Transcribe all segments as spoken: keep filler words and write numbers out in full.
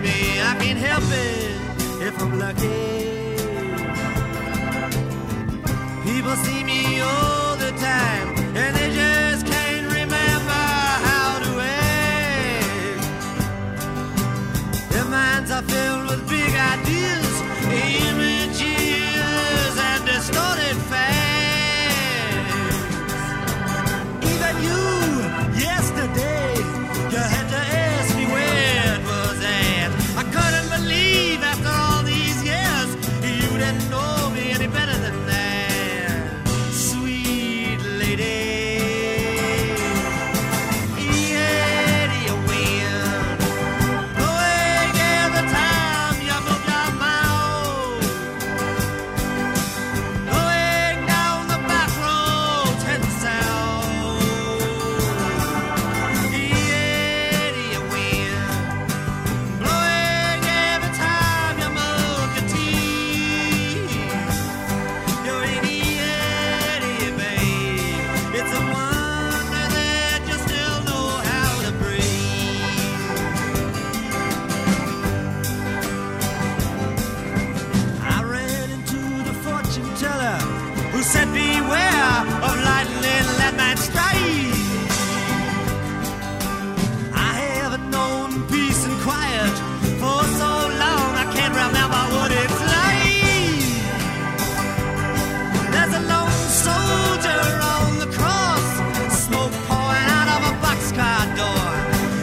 me. I can't help it if I'm lucky. People see me all the time, and they just can't remember how to act. Their minds are filled with big ideas, images, and distorted facts. Even you, yesterday, you had to ask me where it was at. I couldn't believe after all these years you didn't know me any better than that, sweet lady. Yeah, do you win? Going every time you move your mouth, going down the back road and south. Yeah, do you win? Blowing every time you move your teeth. You're an idiot, babe. It's a wonder that you still know how to breathe. I ran into the fortune teller who said, beware of lightning that might strike. I haven't known peace and quiet for so long, I can't remember what it's like. There's a lone soldier on the cross, smoke pouring out of a boxcar door.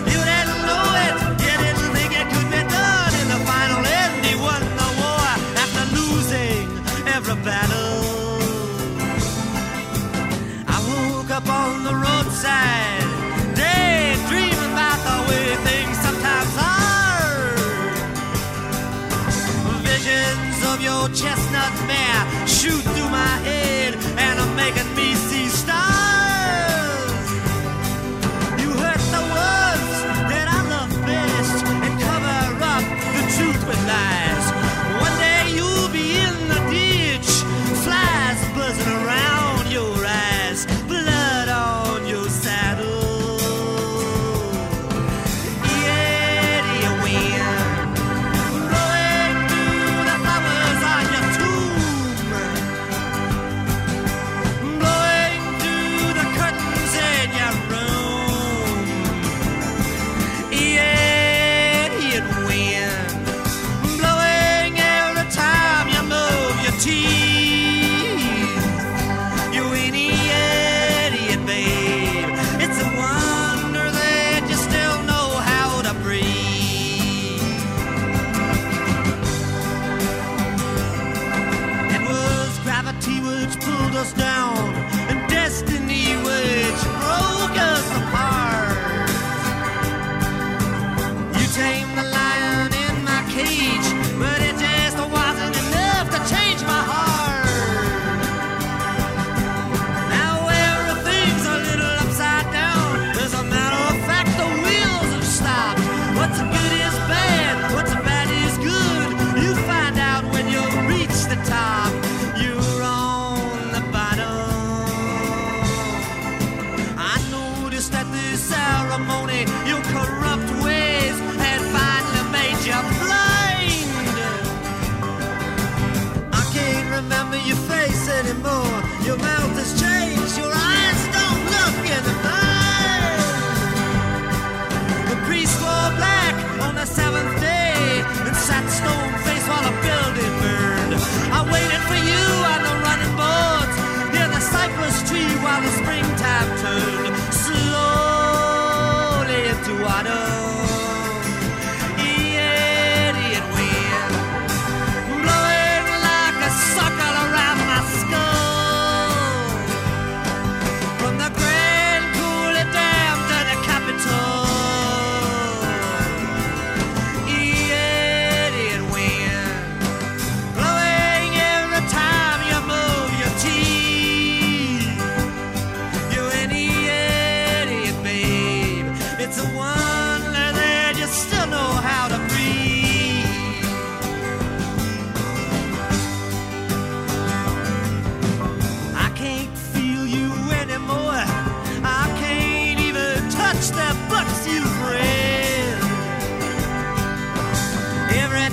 You didn't know it, you didn't think it could be done. In the final end, he won the war after losing every battle. I woke up on the roadside, daydream about the way things sometimes are. Visions of your chestnut mare shoot through my head and are making me see stars. You hurt the words that I love best and cover up the truth with lies. One day you'll be in the ditch, flies buzzing around your eyes, blood on your saddle. Yeah, do you win? Blowing through the flowers on your tomb, blowing through the curtains in your room. Yeah, do you win? Blowing every time you move your teeth. You ain't an idiot, babe. It's a wonder that you still know how to breathe. It was gravity which pulled us down, and destiny which broke us apart. You tamed the lion in my cage, but it just wasn't enough to change my heart. Now everything's a little upside down. As a matter of fact, the wheels have stopped. What's good is bad, what's bad is good. You find out when you reach the top. You're on the bottom. I noticed at this ceremony your corrupt ways had finally made you blind. I can't remember your face anymore. Your mouth has changed. Your eyes don't look in mine. The priest wore black on the seventh day and sat stone faced while the building burned. I waited for you on the running boards near the cypress tree while the springtime turned slowly into autumn. Idiot wind blowing like a sucker around my skull. From the Grand Coulee Dam to the Capitol. Idiot wind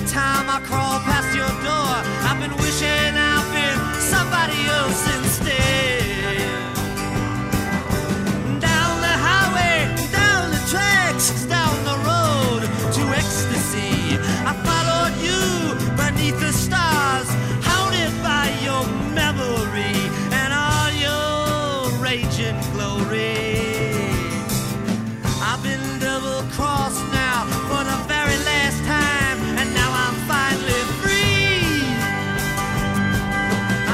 time I crawl past your door, I've been wishing I've been somebody else instead. Down the highway, down the tracks, down the road to ecstasy, I followed you beneath the stars, haunted by your memory and all your rage and glory. I've been double-crossed now for the very last time, and now I'm finally free.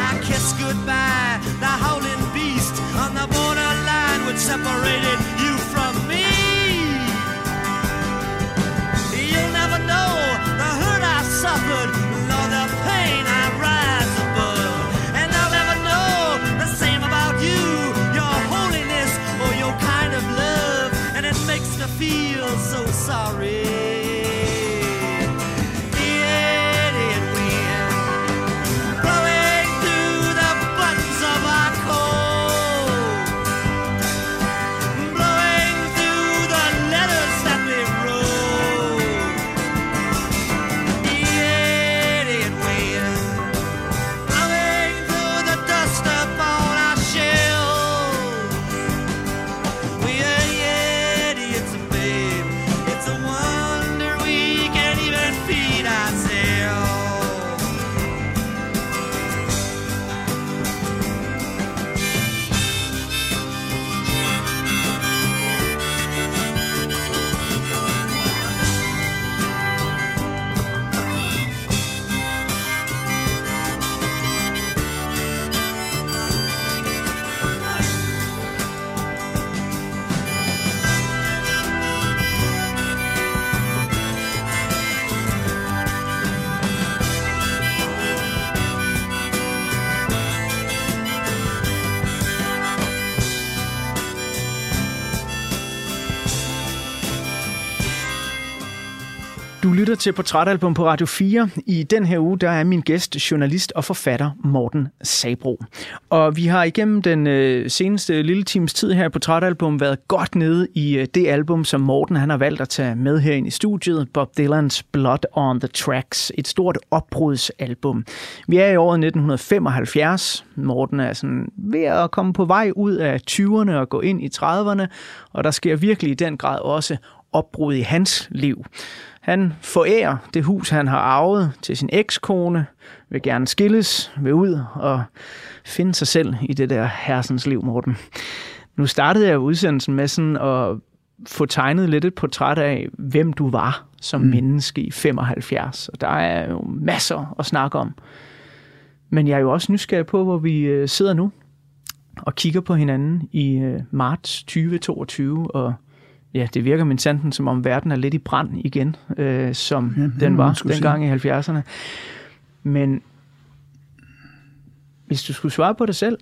I kiss goodbye the howling beast on the borderline which separated you from me. You'll never know the hurt I suffered, nor the pain I rise above, and I'll never know the same about you, your holiness or your kind of love. And it makes me feel so sorry. Idiot wind blowing through the buttons of our coat, blowing through the letters that we wrote. Idiot wind blowing through the dust upon our shells. We are lytter til Portrætalbum på Radio fire. I den her uge, der er min gæst, journalist og forfatter Morten Sabroe. Og vi har igennem den øh, seneste lille times tid her i Portrætalbum været godt nede i øh, det album, som Morten han har valgt at tage med herind i studiet, Bob Dylans Blood on the Tracks, et stort opbrudsalbum. Vi er i året nitten femoghalvfjerds. Morten er sådan ved at komme på vej ud af tyverne og gå ind i trediverne, og der sker virkelig i den grad også opbrud i hans liv. Han forærer det hus, han har arvet til sin ekskone, vil gerne skilles, vil ud og finde sig selv i det der hersens liv, Morten. Nu startede jeg udsendelsen med sådan at få tegnet lidt et portræt af, hvem du var som mm. menneske i femoghalvfjerds. Og der er jo masser at snakke om. Men jeg er jo også nysgerrig på, hvor vi sidder nu og kigger på hinanden i marts tyve toogtyve, og ja, det virker min sanden, som om verden er lidt i brand igen, øh, som ja, den var dengang sige. i halvfjerdserne. Men hvis du skulle svare på dig selv,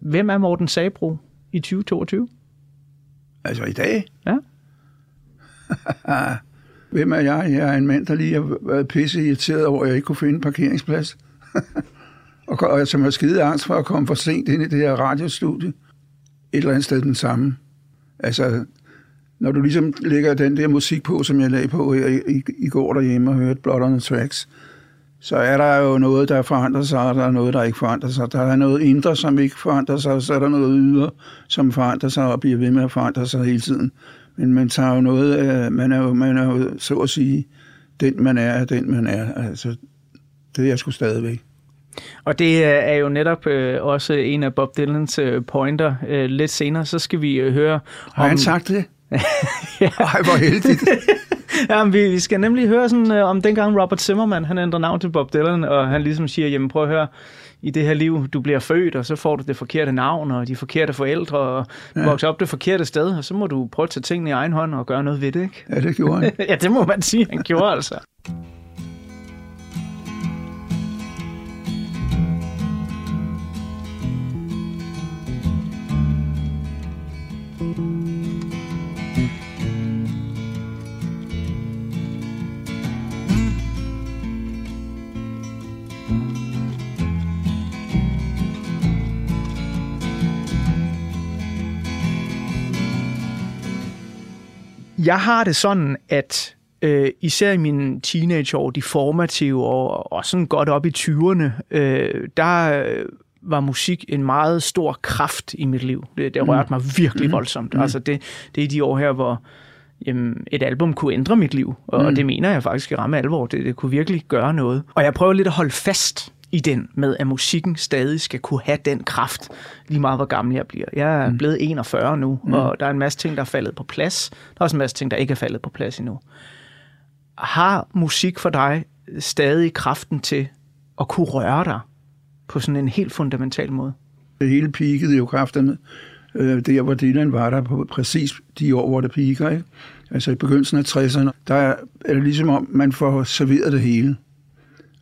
hvem er Morten Sabroe i tyve toogtyve? Altså i dag? Ja. Hvem er jeg? Jeg er en mand, der lige har været pisse irriteret over, at jeg ikke kunne finde en parkeringsplads. og, og som har skide angst for at komme for sent ind i det her radiostudie. Et eller andet sted den samme. Altså... Når du ligesom lægger den der musik på, som jeg lagde på her i, i går derhjemme og hørte Blood on the Tracks, så er der jo noget, der forandrer sig, og der er noget, der ikke forandrer sig. Der er noget indre, som ikke forandrer sig, og så er der noget ydre, som forandrer sig og bliver ved med at forandre sig hele tiden. Men man tager jo noget, man er jo, man er jo så at sige, den man er, den man er. Altså, det er jeg sgu stadigvæk. Og det er jo netop øh, også en af Bob Dylans øh, pointer. Øh, lidt senere, så skal vi øh, høre om... Har han sagt det? Ja. Ej, hvor heldigt. Jamen, vi, vi skal nemlig høre sådan, øh, om dengang Robert Zimmerman, han ændrer navn til Bob Dylan, og han ligesom siger, jamen prøv at høre, i det her liv, du bliver født, og så får du det forkerte navn, og de forkerte forældre, og du ja. vokser op det forkerte sted, og så må du prøve at tage tingene i egen hånd og gøre noget ved det, ikke? Ja, det gjorde han. Ja, det må man sige, han gjorde altså. Jeg har det sådan, at øh, især i mine teenageår, de formative år, og sådan godt op i tyverne, øh, der var musik en meget stor kraft i mit liv. Det, det rørte mig virkelig mm. voldsomt. Mm. Altså det, det er de år her, hvor jamen, et album kunne ændre mit liv, og, mm. og det mener jeg faktisk i ramme alvor. Det, det kunne virkelig gøre noget. Og jeg prøver lidt at holde fast i den med, at musikken stadig skal kunne have den kraft, lige meget hvor gammel jeg bliver. Jeg er mm. blevet enogfyrre nu, mm. og der er en masse ting, der er faldet på plads. Der er også en masse ting, der ikke er faldet på plads endnu. Har musik for dig stadig kraften til at kunne røre dig på sådan en helt fundamental måde? Det hele peakede jo krafterne. Der, hvor Dylan var der på præcis de år, hvor det peaker, ikke? Altså i begyndelsen af tresserne, der er det ligesom om, man får serveret det hele.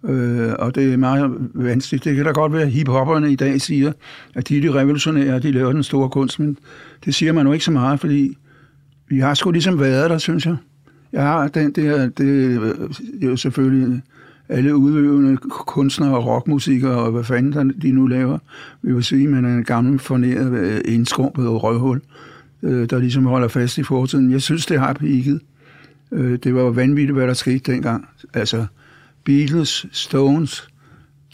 Øh, og det er meget vanskeligt. Det kan da godt være, at hiphopperne i dag siger, at de er de revolutionære, de laver den store kunst, men det siger man jo ikke så meget, fordi vi har sgu ligesom været der, synes jeg. Jeg har den der, det er jo selvfølgelig alle udøvende kunstnere og rockmusikere og hvad fanden de nu laver, vi vil sige, man er en gammel, fornæret, indskrumpet og røvhul, der ligesom holder fast i fortiden. Jeg synes, det har peaked. Det var jo vanvittigt, hvad der skete dengang. Altså Beatles, Stones,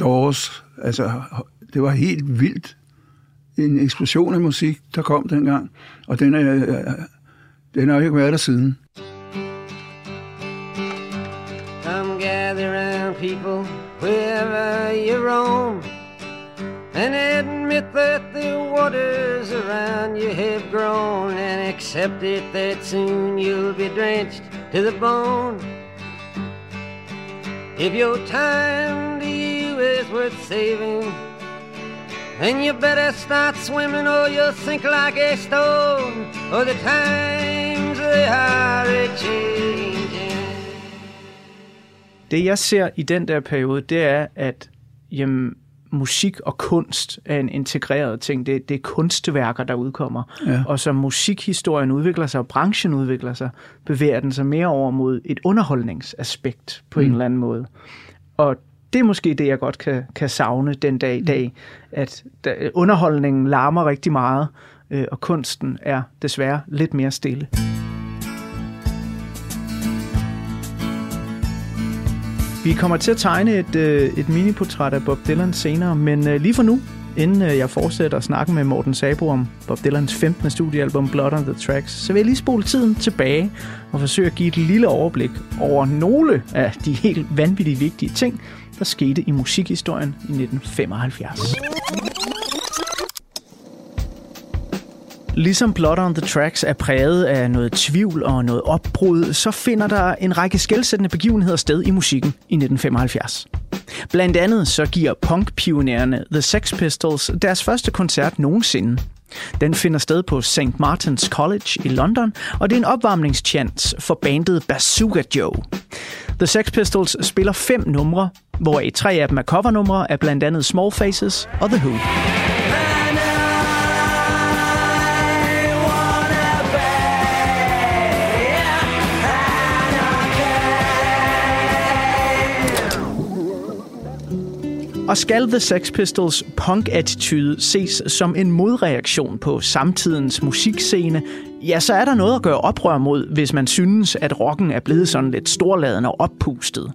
Doors, altså det var helt vildt. En eksplosion af musik, der kom dengang, og den er, den har ikke været der siden. People, wherever you roam, and admit that the waters around you have grown, and accept it that soon you'll be drenched to the bone. If your time to you is worth saving, then you better start swimming or you'll sink like a stone, or the times they are a-changin'. Det, jeg ser i den der periode, det er, at jamen, musik og kunst er en integreret ting. Det, det er kunstværker, der udkommer. Ja. Og som musikhistorien udvikler sig, og branchen udvikler sig, bevæger den sig mere over mod et underholdningsaspekt på mm. en eller anden måde. Og det er måske det, jeg godt kan, kan savne den dag i dag, at der, underholdningen larmer rigtig meget, øh, og kunsten er desværre lidt mere stille. Vi kommer til at tegne et, et miniportræt af Bob Dylan senere, men lige for nu, inden jeg fortsætter at snakke med Morten Sabroe om Bob Dylans femtende studiealbum Blood on the Tracks, så vil jeg lige spole tiden tilbage og forsøge at give et lille overblik over nogle af de helt vanvittigt vigtige ting, der skete i musikhistorien i nitten femoghalvfjerds. Ligesom Blood on the Tracks er præget af noget tvivl og noget opbrud, så finder der en række skelsættende begivenheder sted i musikken i nitten femoghalvfjerds. Blandt andet så giver punkpionererne The Sex Pistols deres første koncert nogensinde. Den finder sted på Saint Martin's College i London, og det er en opvarmningschance for bandet Bazooka Joe. The Sex Pistols spiller fem numre, hvoraf tre af dem er covernumre af blandt andet Small Faces og The Who. Og skal The Sex Pistols punk-attitude ses som en modreaktion på samtidens musikscene, ja, så er der noget at gøre oprør mod, hvis man synes, at rocken er blevet sådan lidt storladen og oppustet.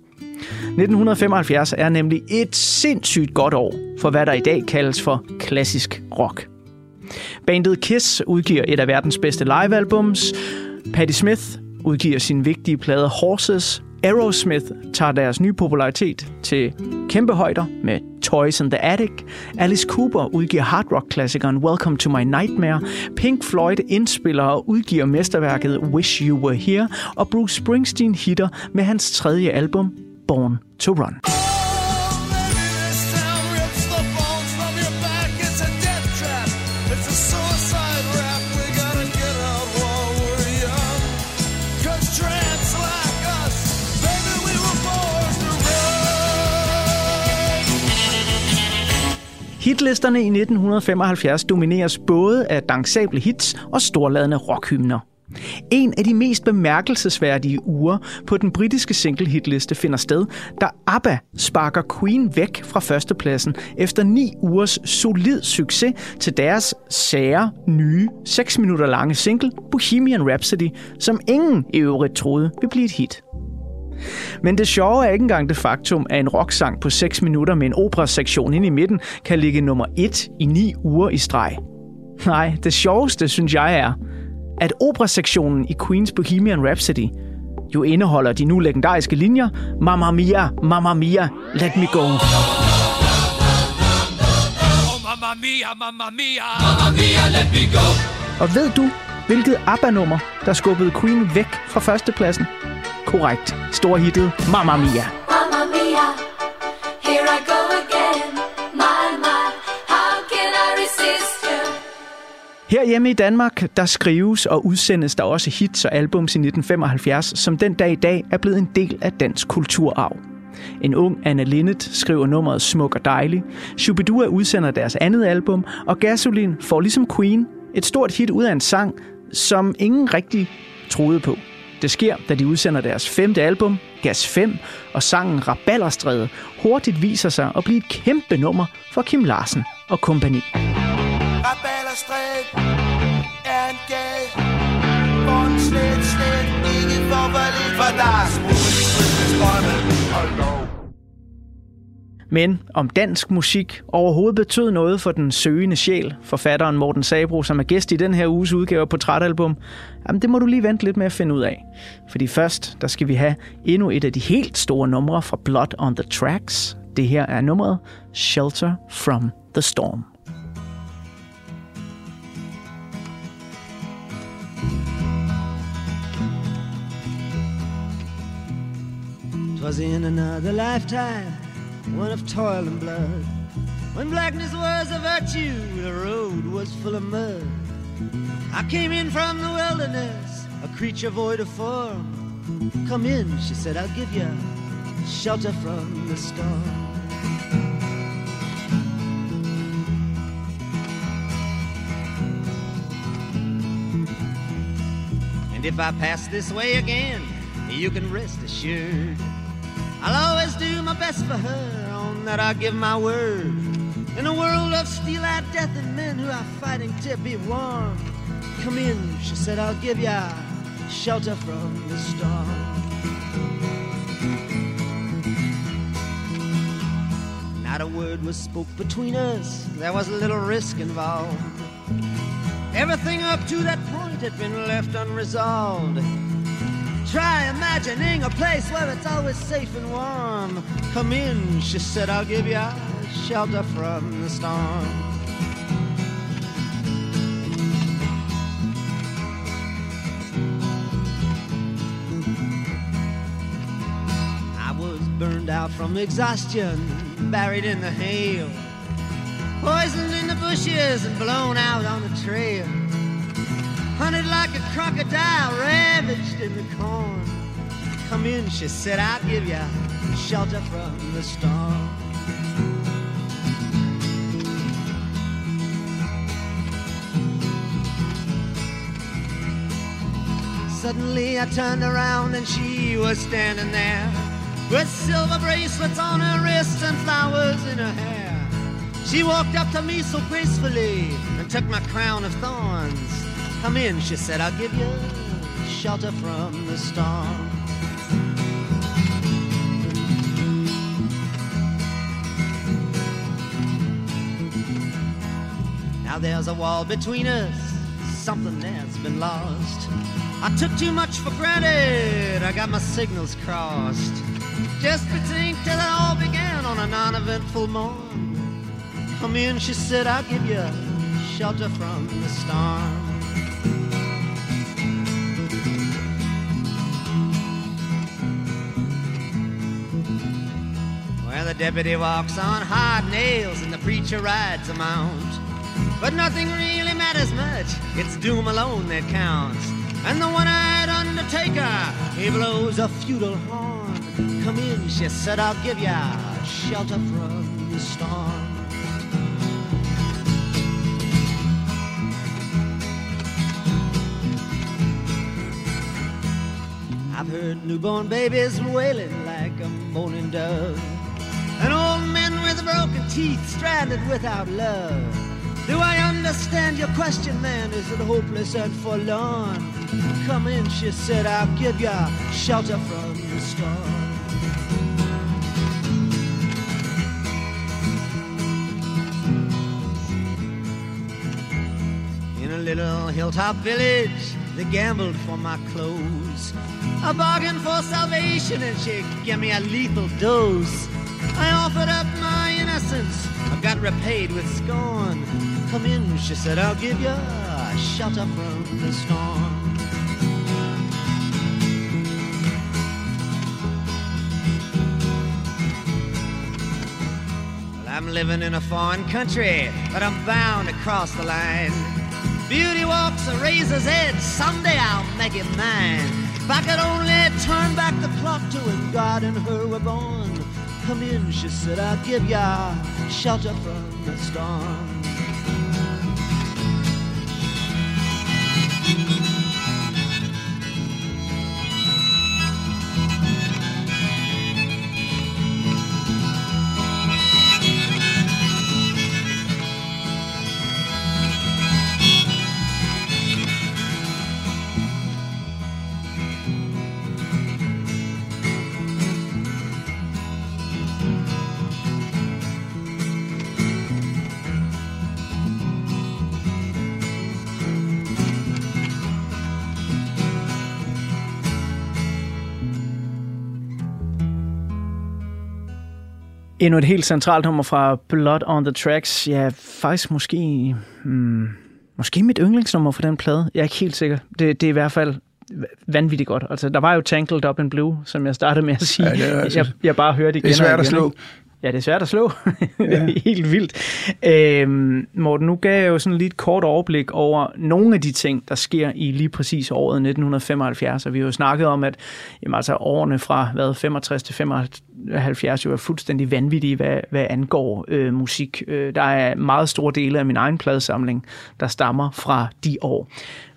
nitten femoghalvfjerds er nemlig et sindssygt godt år for, hvad der i dag kaldes for klassisk rock. Bandet Kiss udgiver et af verdens bedste livealbums, Patti Smith udgiver sin vigtige plade Horses, Aerosmith tager deres nye popularitet til kæmpe højder med Toys in the Attic. Alice Cooper udgiver hardrock-klassikeren Welcome to My Nightmare. Pink Floyd indspiller og udgiver mesterværket Wish You Were Here. Og Bruce Springsteen hitter med hans tredje album Born to Run. Hitlisterne i nitten femoghalvfjerds domineres både af dansable hits og storladende rockhymner. En af de mest bemærkelsesværdige uger på den britiske single-hitliste finder sted, da ABBA sparker Queen væk fra førstepladsen efter ni ugers solid succes til deres sære, nye, seks minutter lange single Bohemian Rhapsody, som ingen i øvrigt troede ville blive et hit. Men det sjove er ikke engang det faktum, at en rocksang på seks minutter med en operasektion inde i midten kan ligge nummer et i ni uger i streg. Nej, det sjoveste, synes jeg, er, at operasektionen i Queens Bohemian Rhapsody jo indeholder de nu legendariske linjer Mamma Mia, Mamma Mia, Let Me Go. Mamma Mia, Mamma Mia, Mamma Mia, Let Me Go. Og ved du, hvilket ABBA-nummer, der skubbede Queen væk fra førstepladsen? Korrekt. Storhittet Mamma Mia. Mamma Mia, here I go again. My, my, how can I resist you? Herhjemme i Danmark, der skrives og udsendes der også hits og albums i nitten femoghalvfjerds, som den dag i dag er blevet en del af dansk kulturarv. En ung Anna Linnet skriver nummeret Smuk og Dejlig, Shubidua udsender deres andet album, og Gasolin får ligesom Queen et stort hit ud af en sang, som ingen rigtig troede på. Det sker, da de udsender deres femte album, Gas fem, og sangen Rabalderstræde hurtigt viser sig at blive et kæmpe nummer for Kim Larsen og kompagni. Rabalderstræde er en gade, hvor en slet, slet ikke for valget, for der er smule. Men om dansk musik overhovedet betød noget for den søgende sjæl, forfatteren Morten Sabroe, som er gæst i den her uges udgave af Portrætalbum, jamen det må du lige vente lidt med at finde ud af. Fordi først, der skal vi have endnu et af de helt store numre fra Blood on the Tracks. Det her er nummeret Shelter from the Storm. It was in another lifetime, one of toil and blood, when blackness was a virtue, the road was full of mud. I came in from the wilderness, a creature void of form. Come in, she said, I'll give you shelter from the storm. And if I pass this way again, you can rest assured I'll always do my best for her, on that I give my word. In a world of steel-eyed death and men who are fighting to be warm. Come in, she said, I'll give ya shelter from the storm. Not a word was spoke between us, there was little risk involved. Everything up to that point had been left unresolved. Try imagining a place where it's always safe and warm. Come in, she said, I'll give you shelter from the storm. I was burned out from exhaustion, buried in the hail, poisoned in the bushes and blown out on the trail. Hunted like a crocodile, ravaged in the corn. Come in, she said, I'll give you shelter from the storm. Suddenly I turned around and she was standing there with silver bracelets on her wrists and flowers in her hair. She walked up to me so gracefully and took my crown of thorns. Come in, she said, I'll give you shelter from the storm. Now there's a wall between us, something that's been lost. I took too much for granted, I got my signals crossed. Just pretend till it all began on a non-eventful morn. Come in, she said, I'll give you shelter from the storm. The deputy walks on hard nails and the preacher rides a mount. But nothing really matters much, it's doom alone that counts. And the one-eyed undertaker, he blows a feudal horn. Come in, she said, I'll give ya shelter from the storm. I've heard newborn babies wailing like a mourning dove, and old men with broken teeth, stranded without love. Do I understand your question, man? Is it hopeless and forlorn? Come in, she said, I'll give you shelter from the storm. In a little hilltop village, they gambled for my clothes. I bargained for salvation and she gave me a lethal dose. I offered up my innocence, I got repaid with scorn. Come in, she said, I'll give you a shelter from the storm. Well, I'm living in a foreign country, but I'm bound to cross the line. Beauty walks a razor's edge, someday I'll make it mine. If I could only turn back the clock to when God and her were born. Come in, she said, I'll give ya shelter from the storm. Endnu et helt centralt nummer fra Blood on the Tracks. Ja, faktisk måske... Hmm, måske mit yndlingsnummer for den plade. Jeg er ikke helt sikker. Det, det er i hvert fald vanvittigt godt. Altså, der var jo Tangled Up in Blue, som jeg startede med at sige. Ja, er, jeg, jeg bare hørte igen. Det er svært at slå. Ja, det er svært at slå. Det er helt vildt. Øhm, Morten, nu gav jeg jo sådan lidt et kort overblik over nogle af de ting, der sker i lige præcis året nitten femoghalvfjerds. Og vi har jo snakket om, at jamen, altså, årene fra hvad, femogtres til femoghalvfjerds jo er fuldstændig vanvittige, hvad, hvad angår øh, musik. Der er meget store dele af min egen pladesamling, der stammer fra de år.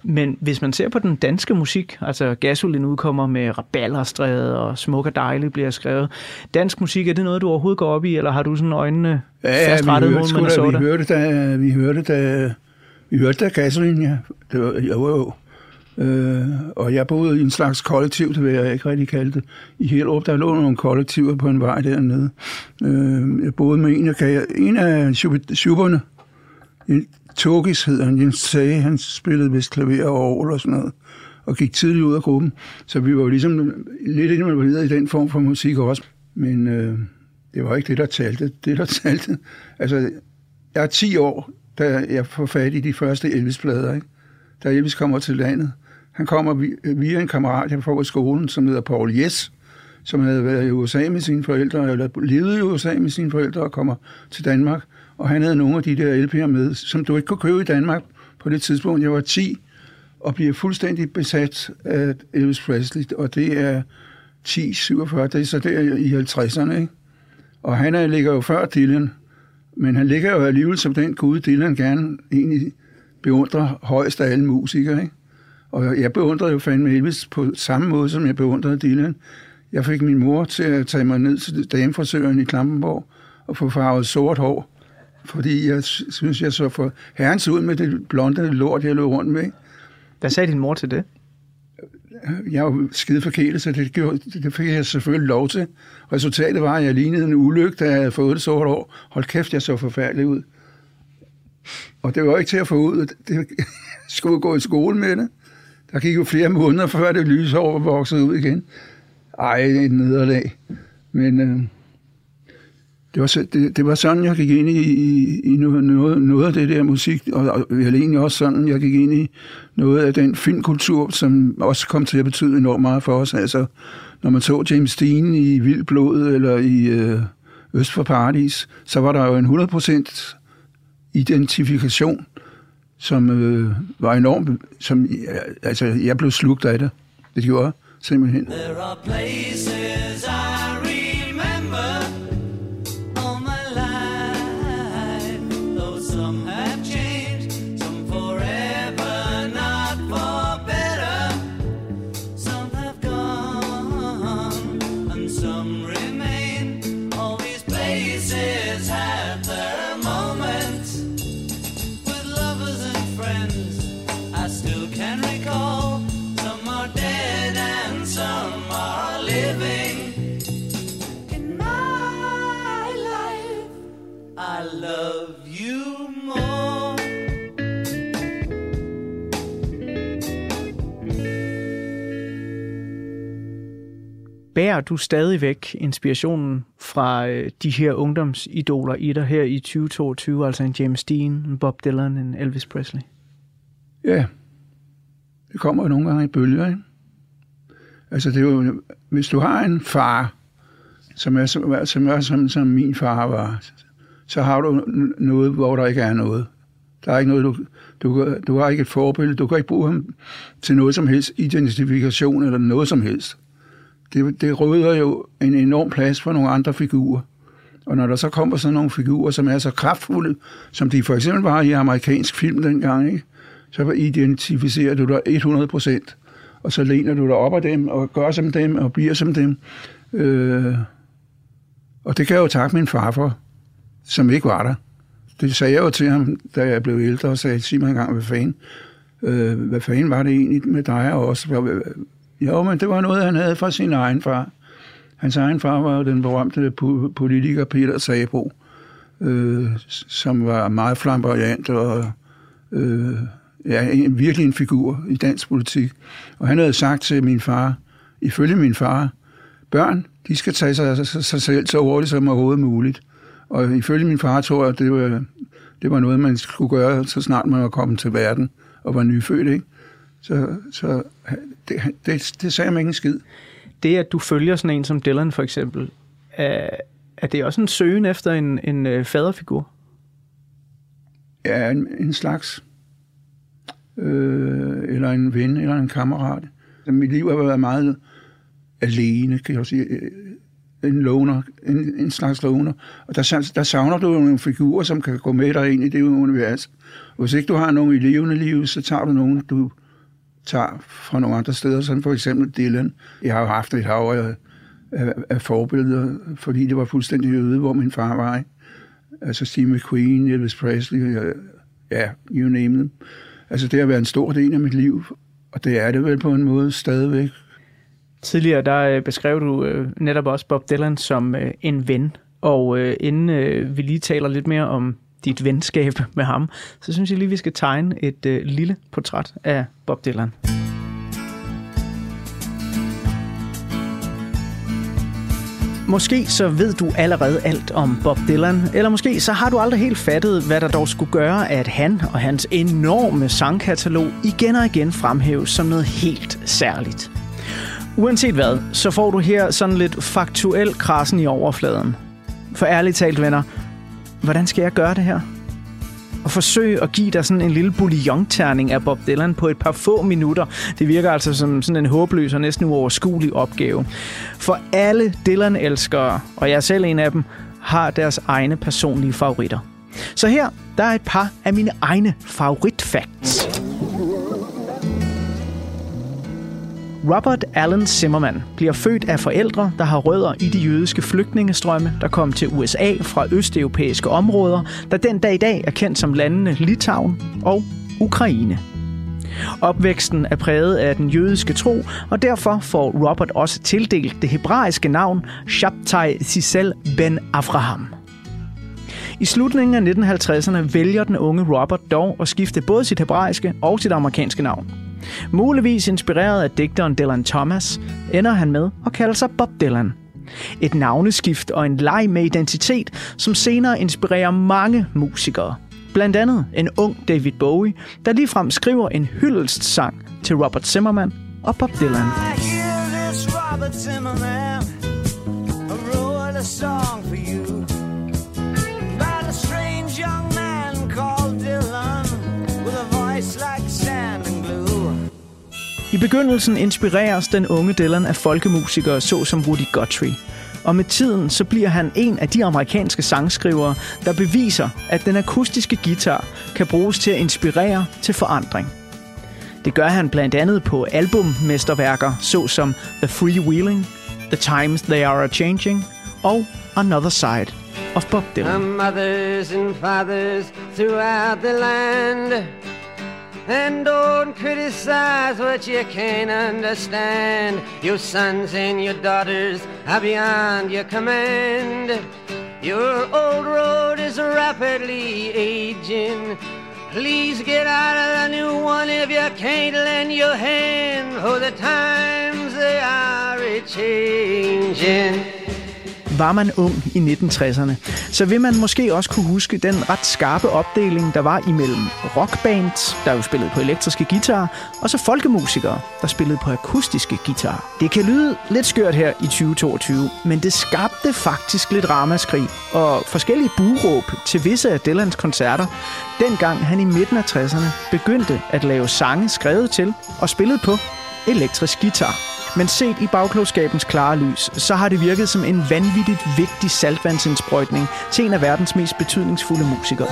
Men hvis man ser på den danske musik, altså Gasolin udkommer med Rabalderstræde og Smuk og Dejlig bliver skrevet. Dansk musik, er det noget, du overhovedet går op i, eller har du sådan øjnene ja, fastrettet mod Minnesota? Ja, vi hørte da, vi hørte da, vi hørte da Gasolin, ja. Det var, jo, jo. Øh, og jeg boede i en slags kollektiv, det vil jeg ikke rigtig kalde det. I Hellerup, der lå nogle kollektiver på en vej dernede. Øh, jeg boede med en af, en af schubberne, Togis hed han, Jens Sage, han spillede vist klaver og orgel og sådan noget, og gik tidligt ud af gruppen, så vi var jo ligesom lidt involveret i den form for musik også, men øh, det var ikke det, der talte. Det, der talte, altså, jeg er ti år, da jeg får fat i de første Elvis-plader, ikke? Da Elvis kommer til landet. Han kommer via en kammerat, jeg får på skolen, som hedder Paul Jess, som havde været i U S A med sine forældre, eller levede i U S A med sine forældre og kommer til Danmark. Og han havde nogle af de der L P'er med, som du ikke kunne købe i Danmark på det tidspunkt. Jeg var ti og blev fuldstændig besat af Elvis Presley, og det er ti syvogfyrre, det er så der i halvtredserne, ikke? Og han er, ligger jo før Dylan, men han ligger jo alligevel som den gud, Dylan gerne egentlig beundrer højst af alle musikere, ikke? Og jeg beundrede jo fandme Elvis på samme måde, som jeg beundrede Dylan. Jeg fik min mor til at tage mig ned til damefrisøren i Klampenborg og få farvet sort hår, fordi jeg synes, jeg så for herrens ud med det blonde lort, jeg løb rundt med. Hvad sagde din mor til det? Jeg var skide forkælet, så det, gjorde, det fik jeg selvfølgelig lov til. Resultatet var, at jeg lignede en ulykke, da jeg havde fået det sort hår. Hold kæft, jeg så forfærdelig ud. Og det var ikke til at få ud. Jeg skulle gå i skole med det. Der gik jo flere måneder, før det lyse hår var vokset ud igen. Ej, et nederlag. Men... Øh... Det var, det, det var sådan, jeg gik ind i, i, i noget, noget af det der musik, og, og egentlig også sådan, jeg gik ind i noget af den filmkultur, som også kom til at betyde enormt meget for os. Altså, når man så James Dean i Vild Blod eller i øh, Øst for Paradis, så var der jo en hundrede procent identifikation, som øh, var enorm. Som, ja, altså, jeg blev slugt af det. Det gjorde simpelthen. There are places I remember. bærer du stadigvæk inspirationen fra de her ungdomsidoler i dig her i tyve toogtyve, altså en James Dean, en Bob Dylan, en Elvis Presley? Ja, det kommer jo nogle gange i bølger, ikke? Altså, det er jo, hvis du har en far, som er, som, er, som, som min far var, så har du noget, hvor der ikke er noget. Der er ikke noget, du, du, du har ikke et forbillede. Du kan ikke bruge ham til noget som helst, identifikation eller noget som helst. Det, det rydder jo en enorm plads for nogle andre figurer. Og når der så kommer sådan nogle figurer, som er så kraftfulde, som de for eksempel var i amerikansk film dengang, ikke? Så identificerer du dig hundrede procent, og så læner du dig op af dem, og gør som dem, og bliver som dem. Øh, og det kan jeg jo takke min far for, som ikke var der. Det sagde jeg jo til ham, da jeg blev ældre, og sagde, sig mig engang, hvad fanden, øh, hvad fanden var det egentlig med dig og os? Jo, men det var noget, han havde fra sin egen far. Hans egen far var jo den berømte politiker Peter Sabroe, øh, som var meget flamboyant og øh, ja, en, virkelig en figur i dansk politik. Og han havde sagt til min far, ifølge min far, børn, de skal tage sig, sig, sig selv så hurtigt som overhovedet muligt. Og ifølge min far tror jeg, at det var, det var noget, man skulle gøre, så snart man var kommet til verden og var nyfødt, ikke? Så, så det, det, det sagde mig ingen skid. Det, at du følger sådan en som Dylan for eksempel, er, er det også en søgen efter en, en faderfigur? Ja, en, en slags. Øh, eller en ven, eller en kammerat. Mit liv har været meget alene, kan jeg sige. En loner, en, en slags loner. Og der, der savner du jo nogle figurer, som kan gå med dig ind i det univers. Og hvis ikke du har nogen i levende liv, så tager du nogen, du tager fra nogle andre steder, som for eksempel Dylan. Jeg har jo haft et hav af, af, af forbilleder, fordi det var fuldstændig øde, hvor min far var. Ikke? Altså Steve McQueen, Elvis Presley, ja, you name them. Altså det har været en stor del af mit liv, og det er det vel på en måde stadigvæk. Tidligere der beskrev du øh, netop også Bob Dylan som øh, en ven, og øh, inden øh, vi lige taler lidt mere om dit venskab med ham, så synes jeg lige, vi skal tegne et øh, lille portræt af Bob Dylan. Måske så ved du allerede alt om Bob Dylan, eller måske så har du aldrig helt fattet, hvad der dog skulle gøre, at han og hans enorme sangkatalog igen og igen fremhæves som noget helt særligt. Uanset hvad, så får du her sådan lidt faktuel krassen i overfladen. For ærligt talt, venner, hvordan skal jeg gøre det her? Og forsøg at give dig sådan en lille bouillonterning af Bob Dylan på et par få minutter. Det virker altså som sådan en håbløs og næsten uoverskuelig opgave. For alle Dylan-elskere, og jeg er selv en af dem, har deres egne personlige favoritter. Så her, der er et par af mine egne favoritfacts. Robert Allen Zimmerman bliver født af forældre, der har rødder i de jødiske flygtningestrømme, der kom til U S A fra østeuropæiske områder, der den dag i dag er kendt som landene Litauen og Ukraine. Opvæksten er præget af den jødiske tro, og derfor får Robert også tildelt det hebraiske navn Shabtai Sisel ben Avraham. I slutningen af nitten halvtredserne vælger den unge Robert dog at skifte både sit hebraiske og sit amerikanske navn. Muligvis inspireret af digteren Dylan Thomas, ender han med at kalde sig Bob Dylan. Et navneskift og en leg med identitet, som senere inspirerer mange musikere. Blandt andet en ung David Bowie, der ligefrem skriver en hyldestsang til Robert Zimmerman og Bob Dylan. I begyndelsen inspireres den unge Dylan af folkemusikere såsom Woody Guthrie. Og med tiden så bliver han en af de amerikanske sangskrivere, der beviser, at den akustiske guitar kan bruges til at inspirere til forandring. Det gør han blandt andet på albummesterværker såsom The Freewheeling, The Times They Are A-Changin' og Another Side of Bob Dylan. Mothers and fathers throughout the land. And don't criticize what you can't understand. Your sons and your daughters are beyond your command. Your old road is rapidly aging. Please get out of the new one if you can't lend your hand. Oh, the times they are a-changin'. Var man ung i nitten tresserne, så vil man måske også kunne huske den ret skarpe opdeling, der var imellem rockbands, der jo spillede på elektriske guitarer, og så folkemusikere, der spillede på akustiske guitarer. Det kan lyde lidt skørt her i tyve toogtyve, men det skabte faktisk lidt ramaskrig og forskellige buråb til visse af Dylans koncerter, dengang han i midten af tresserne begyndte at lave sange skrevet til og spillet på elektrisk guitar. Men set i bagklogskabens klare lys, så har det virket som en vanvittigt vigtig saltvandsindsprøjtning til en af verdens mest betydningsfulde musikere.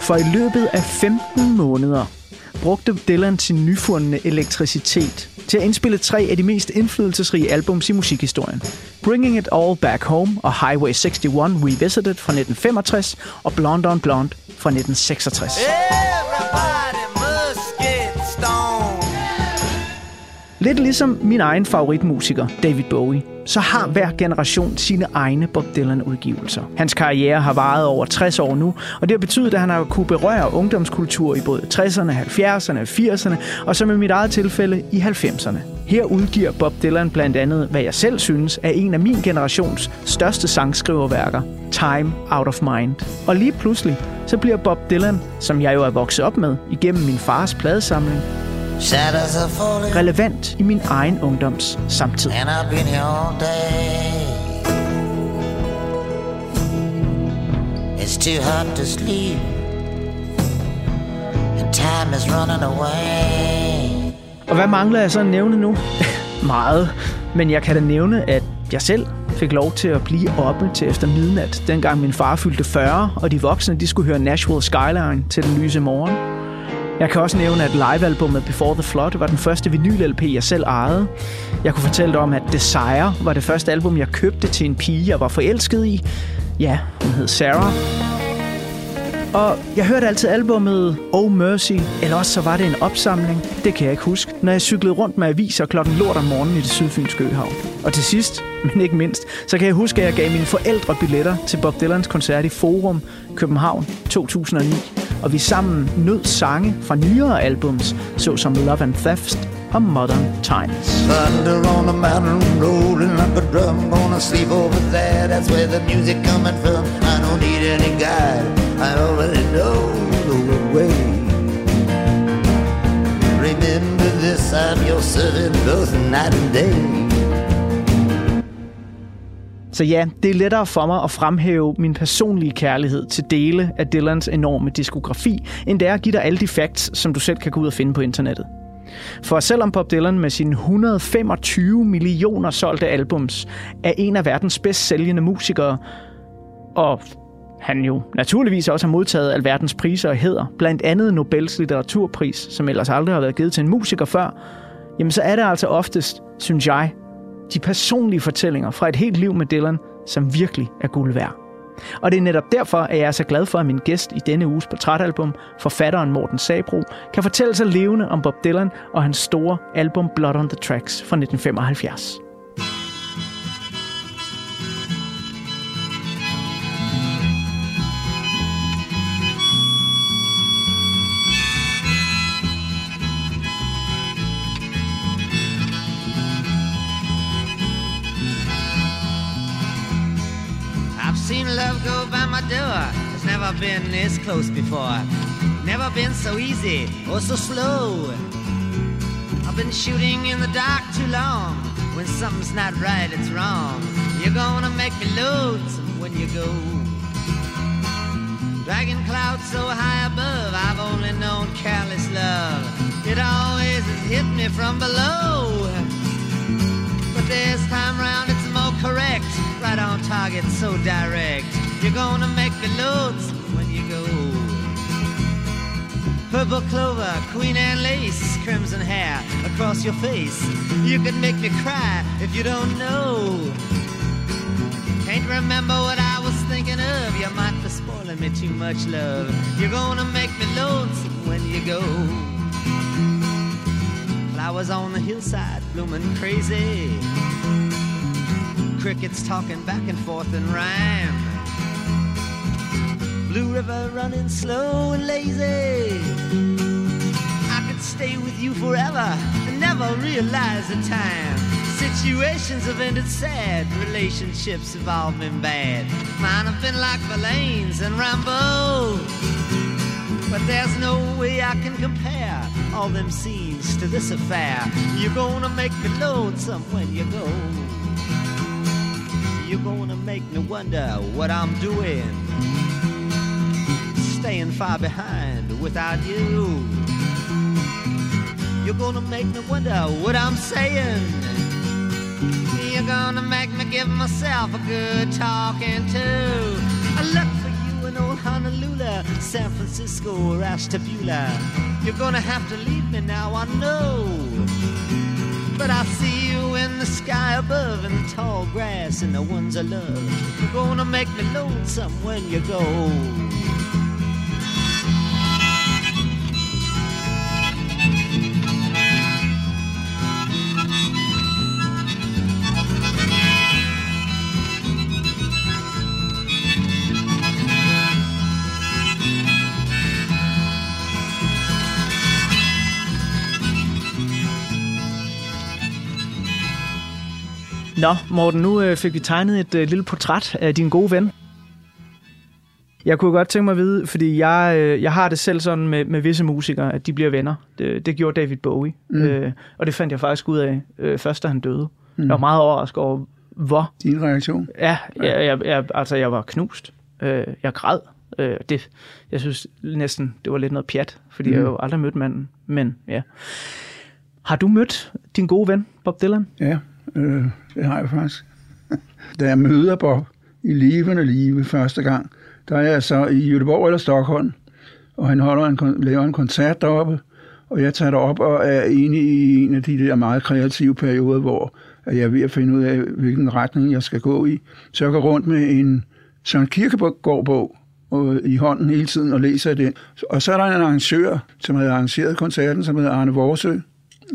For i løbet af femten måneder brugte Dylan sin nyfundne elektricitet til at indspille tre af de mest indflydelsesrige albums i musikhistorien. Bringing It All Back Home og Highway enogtres Revisited fra nitten femogtres og Blonde on Blonde fra nitten seksogtres. Lidt ligesom min egen favoritmusiker, David Bowie, så har hver generation sine egne Bob Dylan-udgivelser. Hans karriere har varet over tres år nu, og det har betydet, at han har kunnet berøre ungdomskultur i både tresserne, halvfjerdserne, firserne og som i mit eget tilfælde i halvfemserne. Her udgiver Bob Dylan blandt andet, hvad jeg selv synes, er en af min generations største sangskriverværker, Time Out of Mind. Og lige pludselig, så bliver Bob Dylan, som jeg jo er vokset op med igennem min fars pladesamling, relevant i min egen ungdoms samtid. Og hvad mangler jeg så at nævne nu? Meget. Men jeg kan da nævne, at jeg selv fik lov til at blive oppe til efter midnat, dengang min far fyldte fyrre, og de voksne de skulle høre Nashville Skyline til den lyse morgen. Jeg kan også nævne, at livealbummet Before the Flood var den første vinyl-L P, jeg selv ejede. Jeg kunne fortælle om, at Desire var det første album, jeg købte til en pige, jeg var forelsket i. Ja, hun hed Sarah. Og jeg hørte altid albummet Oh Mercy, eller også så var det en opsamling. Det kan jeg ikke huske, når jeg cyklede rundt med aviser klokken lort om morgenen i det sydfynske øhav. Og til sidst, men ikke mindst, så kan jeg huske, at jeg gav mine forældre billetter til Bob Dylans koncert i Forum, København to tusind og ni. Og vi sammen nød sange fra nyere albums, såsom Love and Theft og Modern Times. Så ja, det er lettere for mig at fremhæve min personlige kærlighed til dele af Dylans enorme diskografi, end det er at give dig alle de facts, som du selv kan gå ud og finde på internettet. For selvom Bob Dylan med sine et hundrede og femogtyve millioner solgte albums er en af verdens bedst sælgende musikere, og han jo naturligvis også har modtaget alverdens priser og hæder, blandt andet Nobels litteraturpris, som ellers aldrig har været givet til en musiker før, jamen så er det altså oftest, synes jeg, de personlige fortællinger fra et helt liv med Dylan, som virkelig er guld værd. Og det er netop derfor, at jeg er så glad for, at min gæst i denne uges portrætalbum, forfatteren Morten Sabroe, kan fortælle sig levende om Bob Dylan og hans store album Blood on the Tracks fra nitten femoghalvfjerds. It's never been this close before. Never been so easy or so slow. I've been shooting in the dark too long. When something's not right, it's wrong. You're gonna make me lonesome when you go. Dragging clouds so high above, I've only known careless love. It always has hit me from below. But this time round it's more correct. Right on target, so direct. You're gonna make me lonesome when you go. Purple clover, Queen Anne lace, crimson hair across your face. You can make me cry if you don't know. Can't remember what I was thinking of. You might be spoiling me too much, love. You're gonna make me lonesome when you go. Flowers on the hillside blooming crazy. Crickets talking back and forth in rhyme. Blue River running slow and lazy. I could stay with you forever and never realize the time. Situations have ended sad, relationships have all been bad. Mine have been like Verlaine's and Rambo, but there's no way I can compare all them scenes to this affair. You're gonna make me lonesome when you go. You're gonna make me wonder what I'm doing, staying far behind without you. You're gonna make me wonder what I'm saying. You're gonna make me give myself a good talking to. I look for you in old Honolulu, San Francisco or Ashtabula. You're gonna have to leave me now, I know, but I see you in the sky above, in the tall grass and the ones I love. You're gonna make me lonesome when you go. Nå, Morten, nu fik vi tegnet et øh, lille portræt af din gode ven. Jeg kunne godt tænke mig at vide, fordi jeg, øh, jeg har det selv sådan med, med visse musikere, at de bliver venner. Det, det gjorde David Bowie, mm. øh, og det fandt jeg faktisk ud af, øh, først da han døde. Mm. Jeg var meget overrasket over, hvor... Din reaktion? Ja, jeg, jeg, jeg, altså jeg var knust. Øh, jeg græd. Øh, det, jeg synes næsten, det var lidt noget pjat, fordi mm. jeg jo aldrig mødte manden. Men ja. Har du mødt din gode ven, Bob Dylan? Ja. Øh, det har jeg faktisk. Da jeg møder Bob i levende live første gang, der er jeg så i Göteborg eller Stockholm, og han holder en, laver en koncert deroppe, og jeg tager derop og er inde i en af de der meget kreative perioder, hvor jeg er ved at finde ud af, hvilken retning jeg skal gå i. Så jeg går rundt med en Søren Kierkegaard-bog i hånden hele tiden og læser den. Og så er der en arrangør, som havde arrangeret koncerten, som hedder Arne Vorsøe.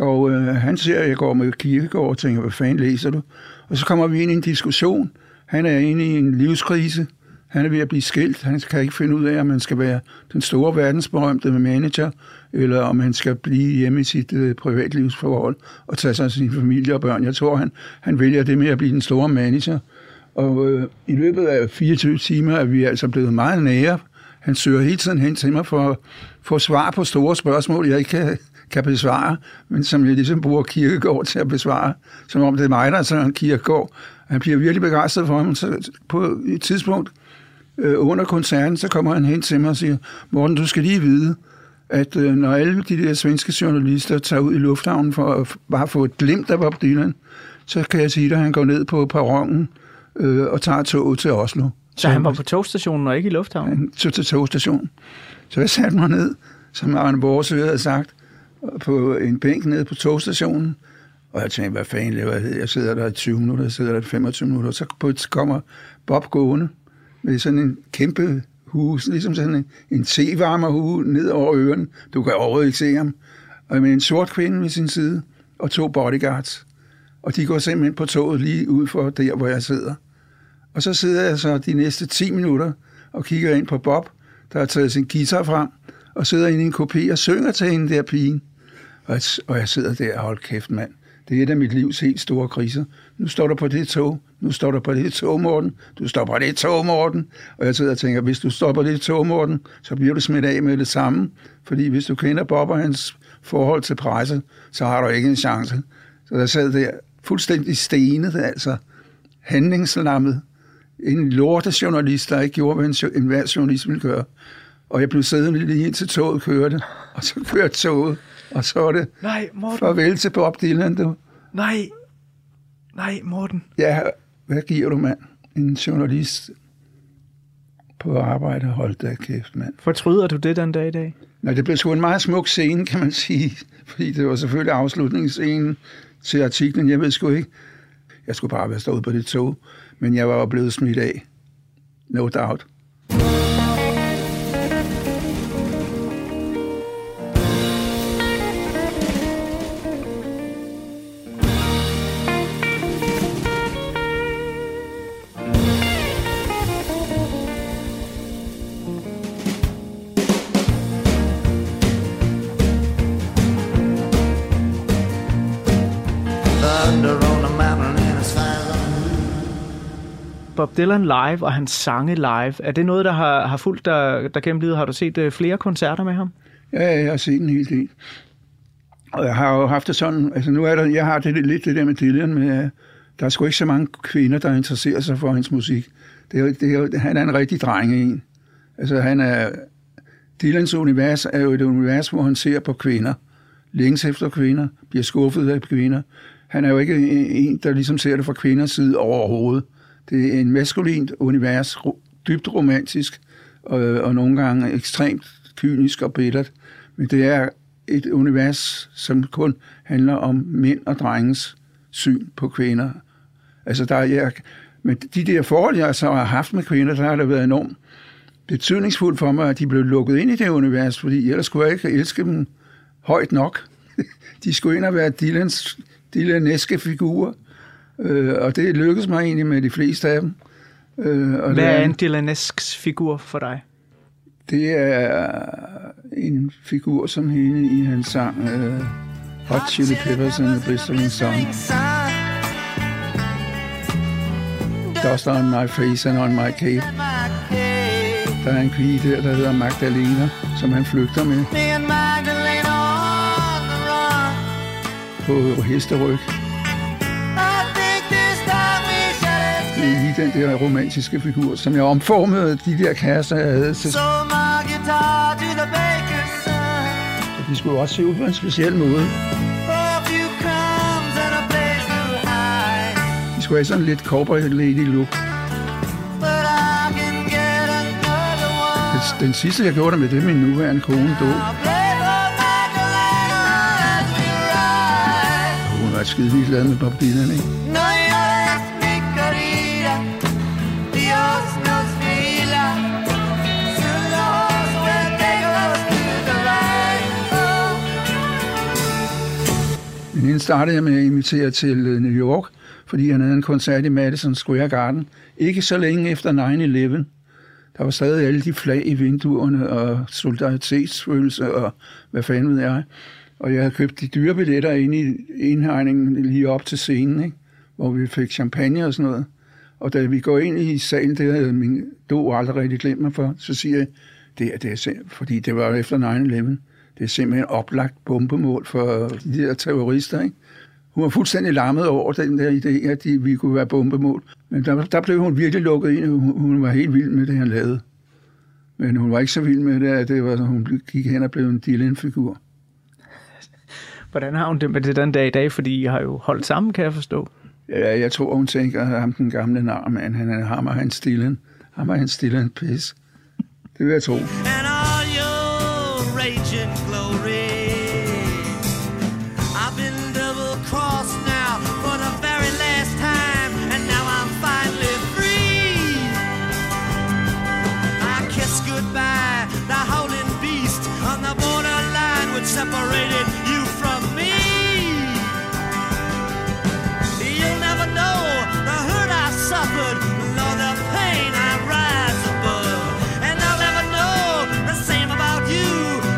Og øh, han ser, at jeg går med Kierkegaard og tænker, hvad fanden læser du? Og så kommer vi ind i en diskussion. Han er inde i en livskrise. Han er ved at blive skilt. Han kan ikke finde ud af, om han skal være den store verdensberømte manager, eller om han skal blive hjemme i sit øh, privatlivsforhold og tage sig af sin familie og børn. Jeg tror, han, han vælger det med at blive den store manager. Og øh, i løbet af fireogtyve timer er vi altså blevet meget nære. Han søger hele tiden hen til mig for at få svar på store spørgsmål, jeg ikke kan... kan besvare, men som jeg ligesom bruger Kierkegaard til at besvare, som om det er mig, der er sådan Kierkegaard. Han bliver virkelig begejstret for ham, så på et tidspunkt øh, under koncerten, så kommer han hen til mig og siger, Morten, du skal lige vide, at øh, når alle de der svenske journalister tager ud i lufthavnen for at bare få et glimt af Bob Dylan, så kan jeg sige dig, at han går ned på perronen øh, og tager toget til Oslo. Så han var på togstationen og ikke i lufthavnen? Han tog til togstationen. Så jeg satte mig ned, som Arne Vorsøe havde sagt, på en bænk nede på togstationen, og jeg tænkte, hvad fanden laver jeg? Jeg sidder der i tyve minutter, jeg sidder der i femogtyve minutter, og så kommer Bob gående med sådan en kæmpe hus, ligesom sådan en, en tevarmerhue ned over øren. Du kan overhovedet ikke se ham. Og med en sort kvinde ved sin side, og to bodyguards. Og de går simpelthen på toget lige ud for der, hvor jeg sidder. Og så sidder jeg så de næste ti minutter og kigger ind på Bob, der har taget sin guitar frem, og sidder inde i en kopé og synger til hende der pigen. Og jeg sidder der og holder kæft, mand. Det er et af mit livs helt store kriser. Nu står der på det tog. Nu står der på det tog, Morten. Du står på det tog, Morten. Og jeg sidder og tænker, hvis du står på det tog, Morten, så bliver du smidt af med det samme. Fordi hvis du kender Bob og hans forhold til presse, så har du ikke en chance. Så der sad der fuldstændig stenet, altså handlingslammet. En lortes journalist, der ikke gjorde, hvad enhver journalist ville gøre. Og jeg blev siddende lige indtil toget kørte, og så kørte toget, og så var det nej, farvel til Bob Dylan. Du. Nej, nej, Morten. Ja, hvad giver du, mand? En journalist på arbejde, hold da kæft, mand. Fortryder du det den dag i dag? Nej, det blev sgu en meget smuk scene, kan man sige, fordi det var selvfølgelig afslutningsscenen til artiklen, jeg ved sgu ikke. Jeg skulle bare være stået på det tog, men jeg var jo blevet smidt af. No doubt. Bob Dylan live og hans sange live, er det noget, der har, har fulgt dig der gennem livet? Har du set øh, flere koncerter med ham? Ja, jeg har set en hel del. Og jeg har jo haft det sådan, altså nu er der, jeg har det lidt det der med Dylan, men øh, der er sgu ikke så mange kvinder, der interesserer sig for hans musik. Det er, det er, han er en rigtig dreng en. Altså han er, Dylans univers er jo et univers, hvor han ser på kvinder, længes efter kvinder, bliver skuffet af kvinder. Han er jo ikke en, der ligesom ser det fra kvinders side overhovedet. Det er en maskulint univers, dybt romantisk og, og nogle gange ekstremt kynisk og bittert. Men det er et univers, som kun handler om mænd og drenges syn på kvinder. Altså der er, jeg, men de der forhold, jeg så har haft med kvinder, der har det været enormt betydningsfuldt for mig, at de blev lukket ind i det univers, fordi ellers skulle jeg ikke elske dem højt nok. De skulle ind og være Dylans dylaneske figurer, øh, og det lykkedes mig egentlig med de fleste af dem. Øh, og Hvad er en dylanesks figur for dig? Det er en figur som hende i hans sang øh, Hot Chili Peppers and the Bristling Song. Dust on my face and on my cape. Der er en kvige der, der hedder Magdalena, som han flygter med på hesteryg. Lige den der romantiske figur, som jeg omformede de der kærester, jeg havde til. Og de skulle også se ud på en speciel måde. De skulle have sådan lidt corporate lady look. Den sidste, jeg gjorde det med, det min nuværende kone dog. Hun var skide ligeglad med Bob Dylan, ikke? Men hende startede jeg med at invitere til New York, fordi han havde en koncert i Madison Square Garden. Ikke så længe efter nine eleven. Der var stadig alle de flag i vinduerne og solidaritetsfølelse og hvad fanden ved jeg. Og jeg havde købt de dyre billetter inde i indhegningen lige op til scenen, ikke? Hvor vi fik champagne og sådan noget. Og da vi går ind i salen, det havde min do aldrig rigtig glemt mig for, så siger jeg, det er, det er, fordi det var efter nine eleven, det er simpelthen oplagt bombemål for de der terrorister, ikke? Hun var fuldstændig larmet over den der idé, at de, vi kunne være bombemål. Men der, der blev hun virkelig lukket ind, og hun, hun var helt vild med det, han lavede. Men hun var ikke så vild med det, at det var, hun gik hen og blev en Dylan-figur. Hvordan har hun det med det den dag i dag? Fordi I har jo holdt sammen, kan jeg forstå. Ja, jeg tror, hun tænker, at ham den gamle narmand, han er ham og hans Dylan. Ham og hans Dylan-pis. Det vil jeg tro. Separated you from me. You'll never know the hurt I've suffered, nor the pain I rise above. And I'll never know the same about you,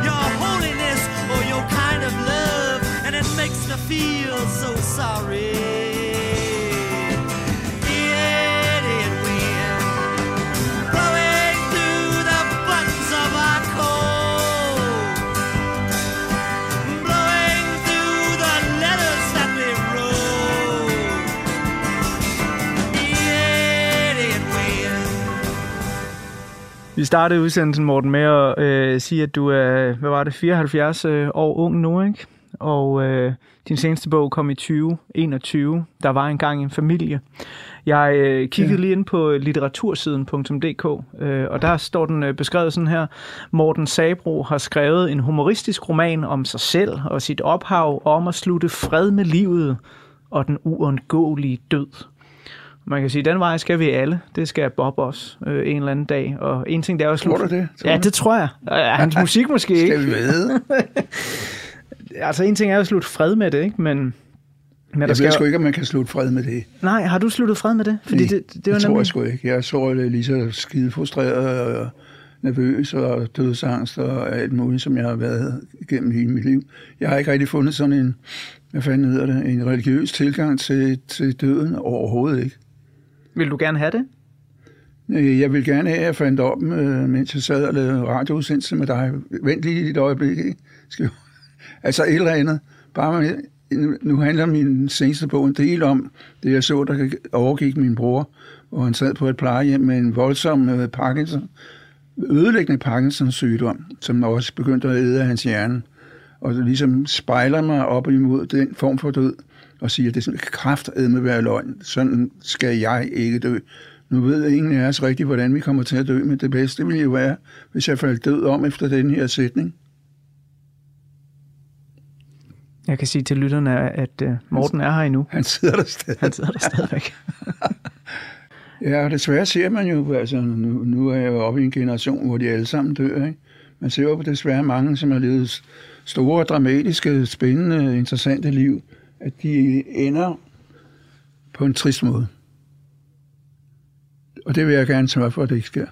your holiness or your kind of love. And it makes me feel so sorry. It, it will. Blowing through the buttons of our coat. Vi startede udsendelsen, Morten, med at øh, sige, at du er, hvad var det, fireoghalvfjerds øh, år ung nu, ikke? Og øh, din seneste bog kom i tyve enogtyve. Der var engang en familie. Jeg øh, kiggede ja. lige ind på litteratursiden punktum d k, øh, og der står den øh, beskrevet sådan her. Morten Sabroe har skrevet en humoristisk roman om sig selv og sit ophav om at slutte fred med livet og den uundgåelige død. Man kan sige, at den vej skal vi alle. Det skal Bob også øh, en eller anden dag. Og en ting, der er også... Tror du det? Tror ja, det tror jeg. Hans musik måske ikke. Skal vi vide? Altså, en ting er jo at slutte fred med det, ikke? Men, men jeg der ved skal... sgu ikke, om man kan slutte fred med det. Nej, har du sluttet fred med det? Fordi det, det, det, det var tror nemlig... jeg sgu ikke. Jeg så lige så skide frustreret og nervøs og dødsangst og alt muligt, som jeg har været igennem hele mit liv. Jeg har ikke rigtig fundet sådan en, hvad fanden hedder det, en religiøs tilgang til, til døden overhovedet ikke. Vil du gerne have det? Jeg vil gerne have, at jeg fandt om, mens jeg sad og lavede radioudsendelse med dig. Vent lige et øjeblik. Skal altså et eller andet. Bare med. Nu handler min seneste bog en del om det, jeg så, der overgik min bror, hvor han sad på et plejehjem med en voldsom Parkinson, ødelæggende Parkinsons sygdom, som også begyndte at æde af hans hjerne. Og det ligesom spejler mig op imod den form for død, og siger, at det er sådan et kraftedme være løgn. Sådan skal jeg ikke dø. Nu ved ingen af os rigtigt, hvordan vi kommer til at dø, men det bedste ville jo være, hvis jeg faldt død om efter den her sætning. Jeg kan sige til lytterne, at Morten er her endnu. Han sidder der stadig. Han sidder der stadigvæk. Ja, og desværre ser man jo, altså nu, nu er jeg jo oppe i en generation, hvor de alle sammen dør, ikke? Man ser jo desværre mange, som har levet store, dramatiske, spændende, interessante liv, at de ender på en trist måde. Og det vil jeg gerne sørge for, at det ikke sker.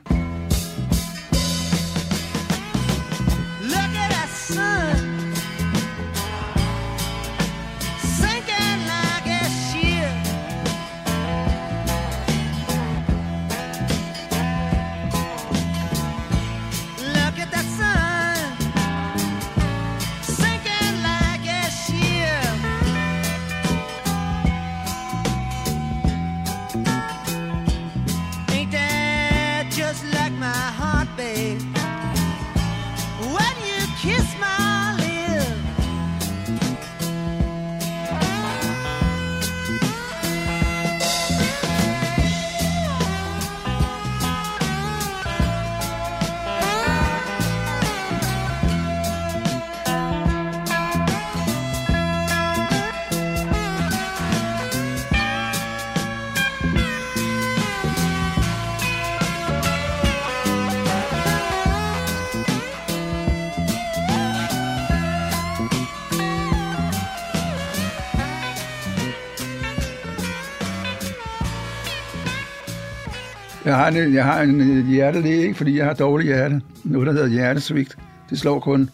Jeg har en, jeg har en hjertelæge, ikke, fordi jeg har dårlig hjerte. Noget, der hedder hjertesvigt. Det slår kun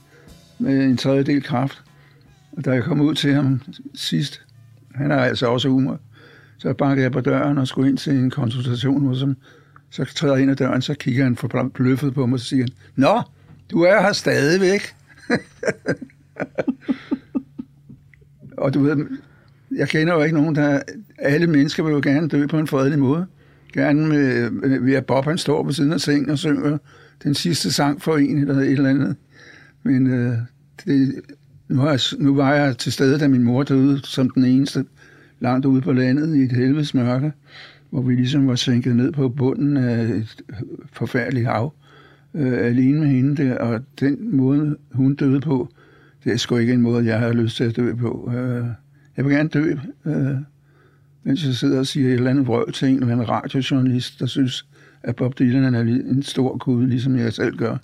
med en tredjedel kraft. Og da jeg kom ud til ham sidst, han har altså også humor, så bankede jeg på døren og skulle ind til en konsultation hos ham. Så træder jeg ind ad døren, så kigger han forbløffet på mig og siger, nå, du er her stadigvæk. Og du ved, jeg kender jo ikke nogen, der... Alle mennesker vil jo gerne dø på en fredelig måde. Gerne med, ved at Bob, han står på siden af sengen og synger den sidste sang for en eller et eller andet. Men øh, det, nu, har jeg, nu var jeg til stede, da min mor døde som den eneste langt ude på landet i et helvedes mørke, hvor vi ligesom var sænket ned på bunden af et forfærdeligt hav, øh, alene med hende der. Og den måde, hun døde på, det er sgu ikke en måde, jeg har lyst til at dø på. Øh, jeg vil gerne dø øh, mens jeg sidder og siger et eller andet vrøvl til en eller anden radiojournalist, der synes, at Bob Dylan er en stor kude, ligesom jeg selv gør.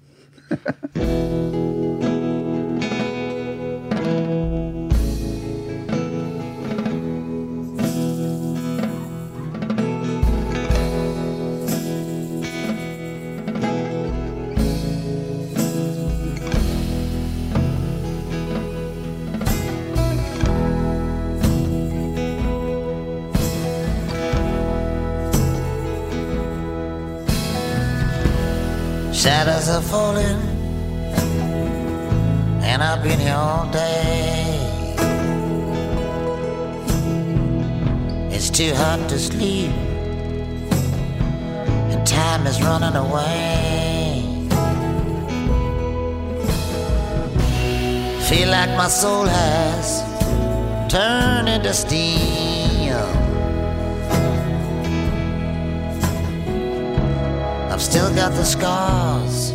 Shadows are falling, and I've been here all day. It's too hot to sleep, and time is running away. Feel like my soul has turned into steel. Still got the scars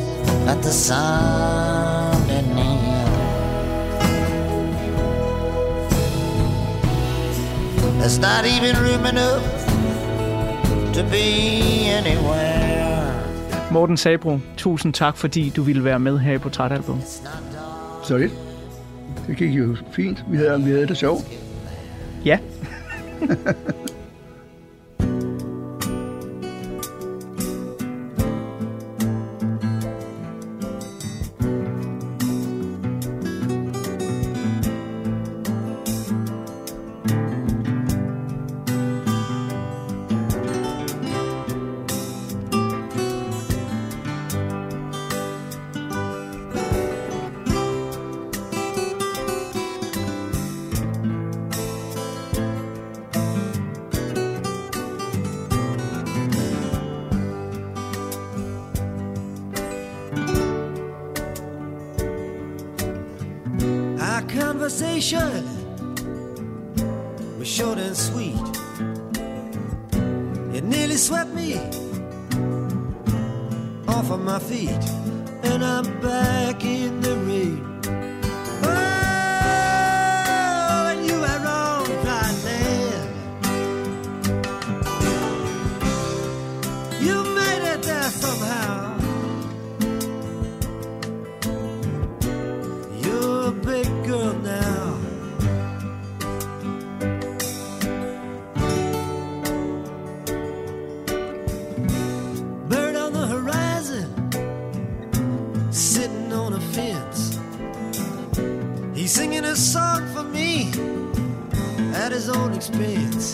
that the sun didn't heal. There's not even room enough to be anywhere. Morten Sabroe, tusind tak, fordi du ville være med her i Portrætalbum. Så lidt. Det gik jo fint. Vi havde, vi havde det sjovt. Ja. conversation was short and sweet. It nearly swept me off of my feet, and I'm back in the rain. Oh, and you were wrong, my man. You made it there somehow. You're a big girl now. Bird on the horizon, sitting on a fence. He's singing a song for me at his own expense,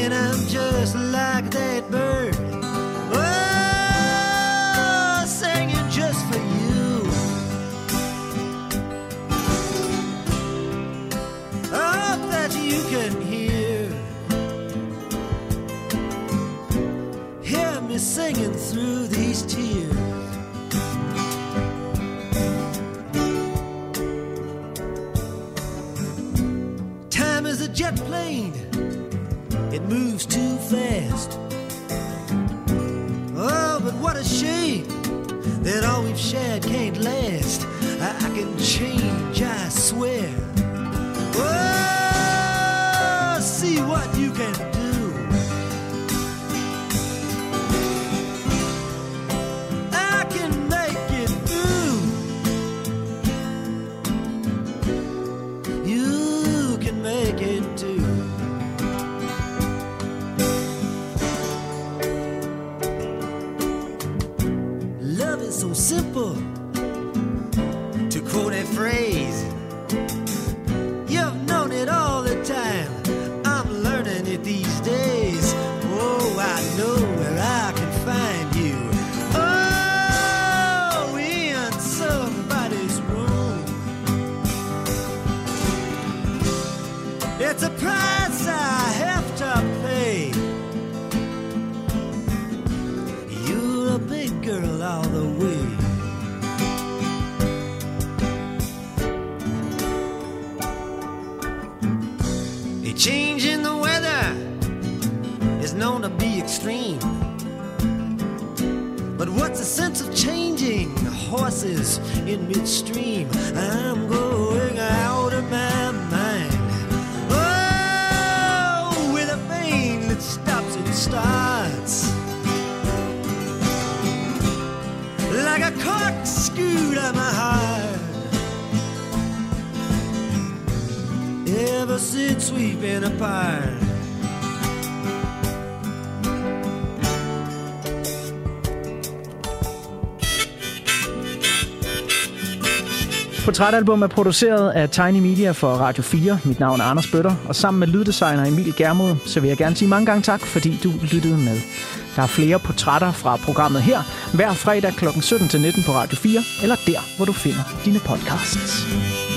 and I'm just like that bird. Oh, singing just for you. You can hear, hear me singing through these tears. Time is a jet plane, it moves too fast. Oh, but what a shame that all we've shared can't last. I, I can change, I swear. Oh, see what you can do. I can make it through. You can make it too. Love is so simple. To quote a phrase, you've known it all the time. These days, oh, I know where I can find you. Oh, in somebody's room. It's a price I have to pay. You're a big girl all the way. Changing the weather is known to be extreme, but what's the sense of changing horses in midstream? I'm going out of my mind. Oh, with a vein that stops and starts, like a corkscrew to my heart. Ever since we've been apart, Portrætalbum er produceret af Tiny Media for Radio fire. Mit navn er Anders Bøtter, og sammen med lyddesigner Emil Germod, så vil jeg gerne sige mange gange tak, fordi du lyttede med. Der er flere portrætter fra programmet her, hver fredag klokken sytten til nitten på Radio fire, eller der, hvor du finder dine podcasts.